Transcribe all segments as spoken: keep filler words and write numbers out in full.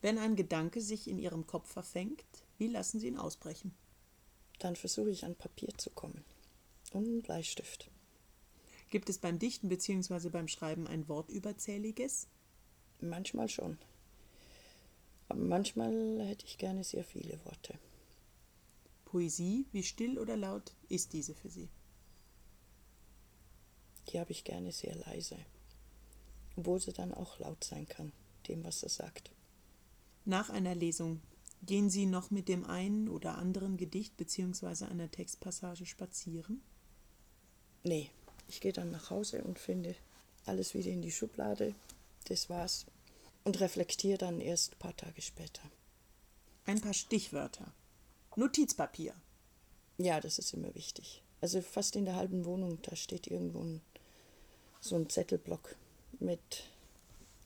Wenn ein Gedanke sich in Ihrem Kopf verfängt, wie lassen Sie ihn ausbrechen? Dann versuche ich, an Papier zu kommen und einen Bleistift. Gibt es beim Dichten bzw. beim Schreiben ein Wortüberzähliges? Manchmal schon. Aber manchmal hätte ich gerne sehr viele Worte. Poesie, wie still oder laut ist diese für Sie? Die habe ich gerne sehr leise, obwohl sie dann auch laut sein kann, dem, was sie sagt. Nach einer Lesung gehen Sie noch mit dem einen oder anderen Gedicht bzw. einer Textpassage spazieren? Nee, ich gehe dann nach Hause und finde alles wieder in die Schublade, das war's, und reflektiere dann erst ein paar Tage später. Ein paar Stichwörter. Notizpapier. Ja, das ist immer wichtig. Also fast in der halben Wohnung, da steht irgendwo ein, so ein Zettelblock mit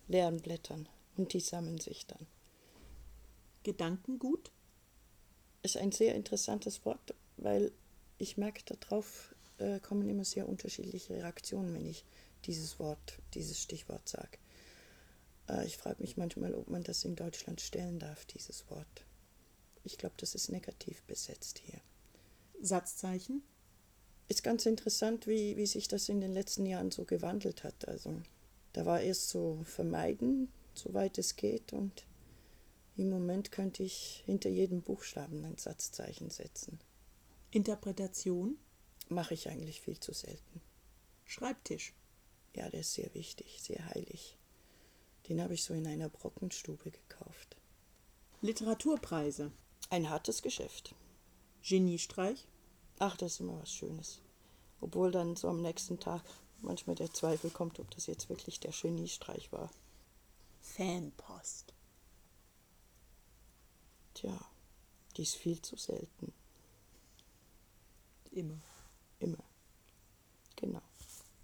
leeren Blättern und die sammeln sich dann. Gedankengut? Ist ein sehr interessantes Wort, weil ich merke, darauf äh, kommen immer sehr unterschiedliche Reaktionen, wenn ich dieses Wort, dieses Stichwort sage. Äh, ich frage mich manchmal, ob man das in Deutschland stellen darf, dieses Wort. Ich glaube, das ist negativ besetzt hier. Satzzeichen? Ist ganz interessant, wie, wie sich das in den letzten Jahren so gewandelt hat. Also da war erst so vermeiden, soweit es geht, und im Moment könnte ich hinter jedem Buchstaben ein Satzzeichen setzen. Interpretation? Mache ich eigentlich viel zu selten. Schreibtisch? Ja, der ist sehr wichtig, sehr heilig. Den habe ich so in einer Brockenstube gekauft. Literaturpreise? Ein hartes Geschäft. Geniestreich? Ach, das ist immer was Schönes. Obwohl dann so am nächsten Tag manchmal der Zweifel kommt, ob das jetzt wirklich der Geniestreich war. Fanpost. Tja, die ist viel zu selten. Immer. Immer.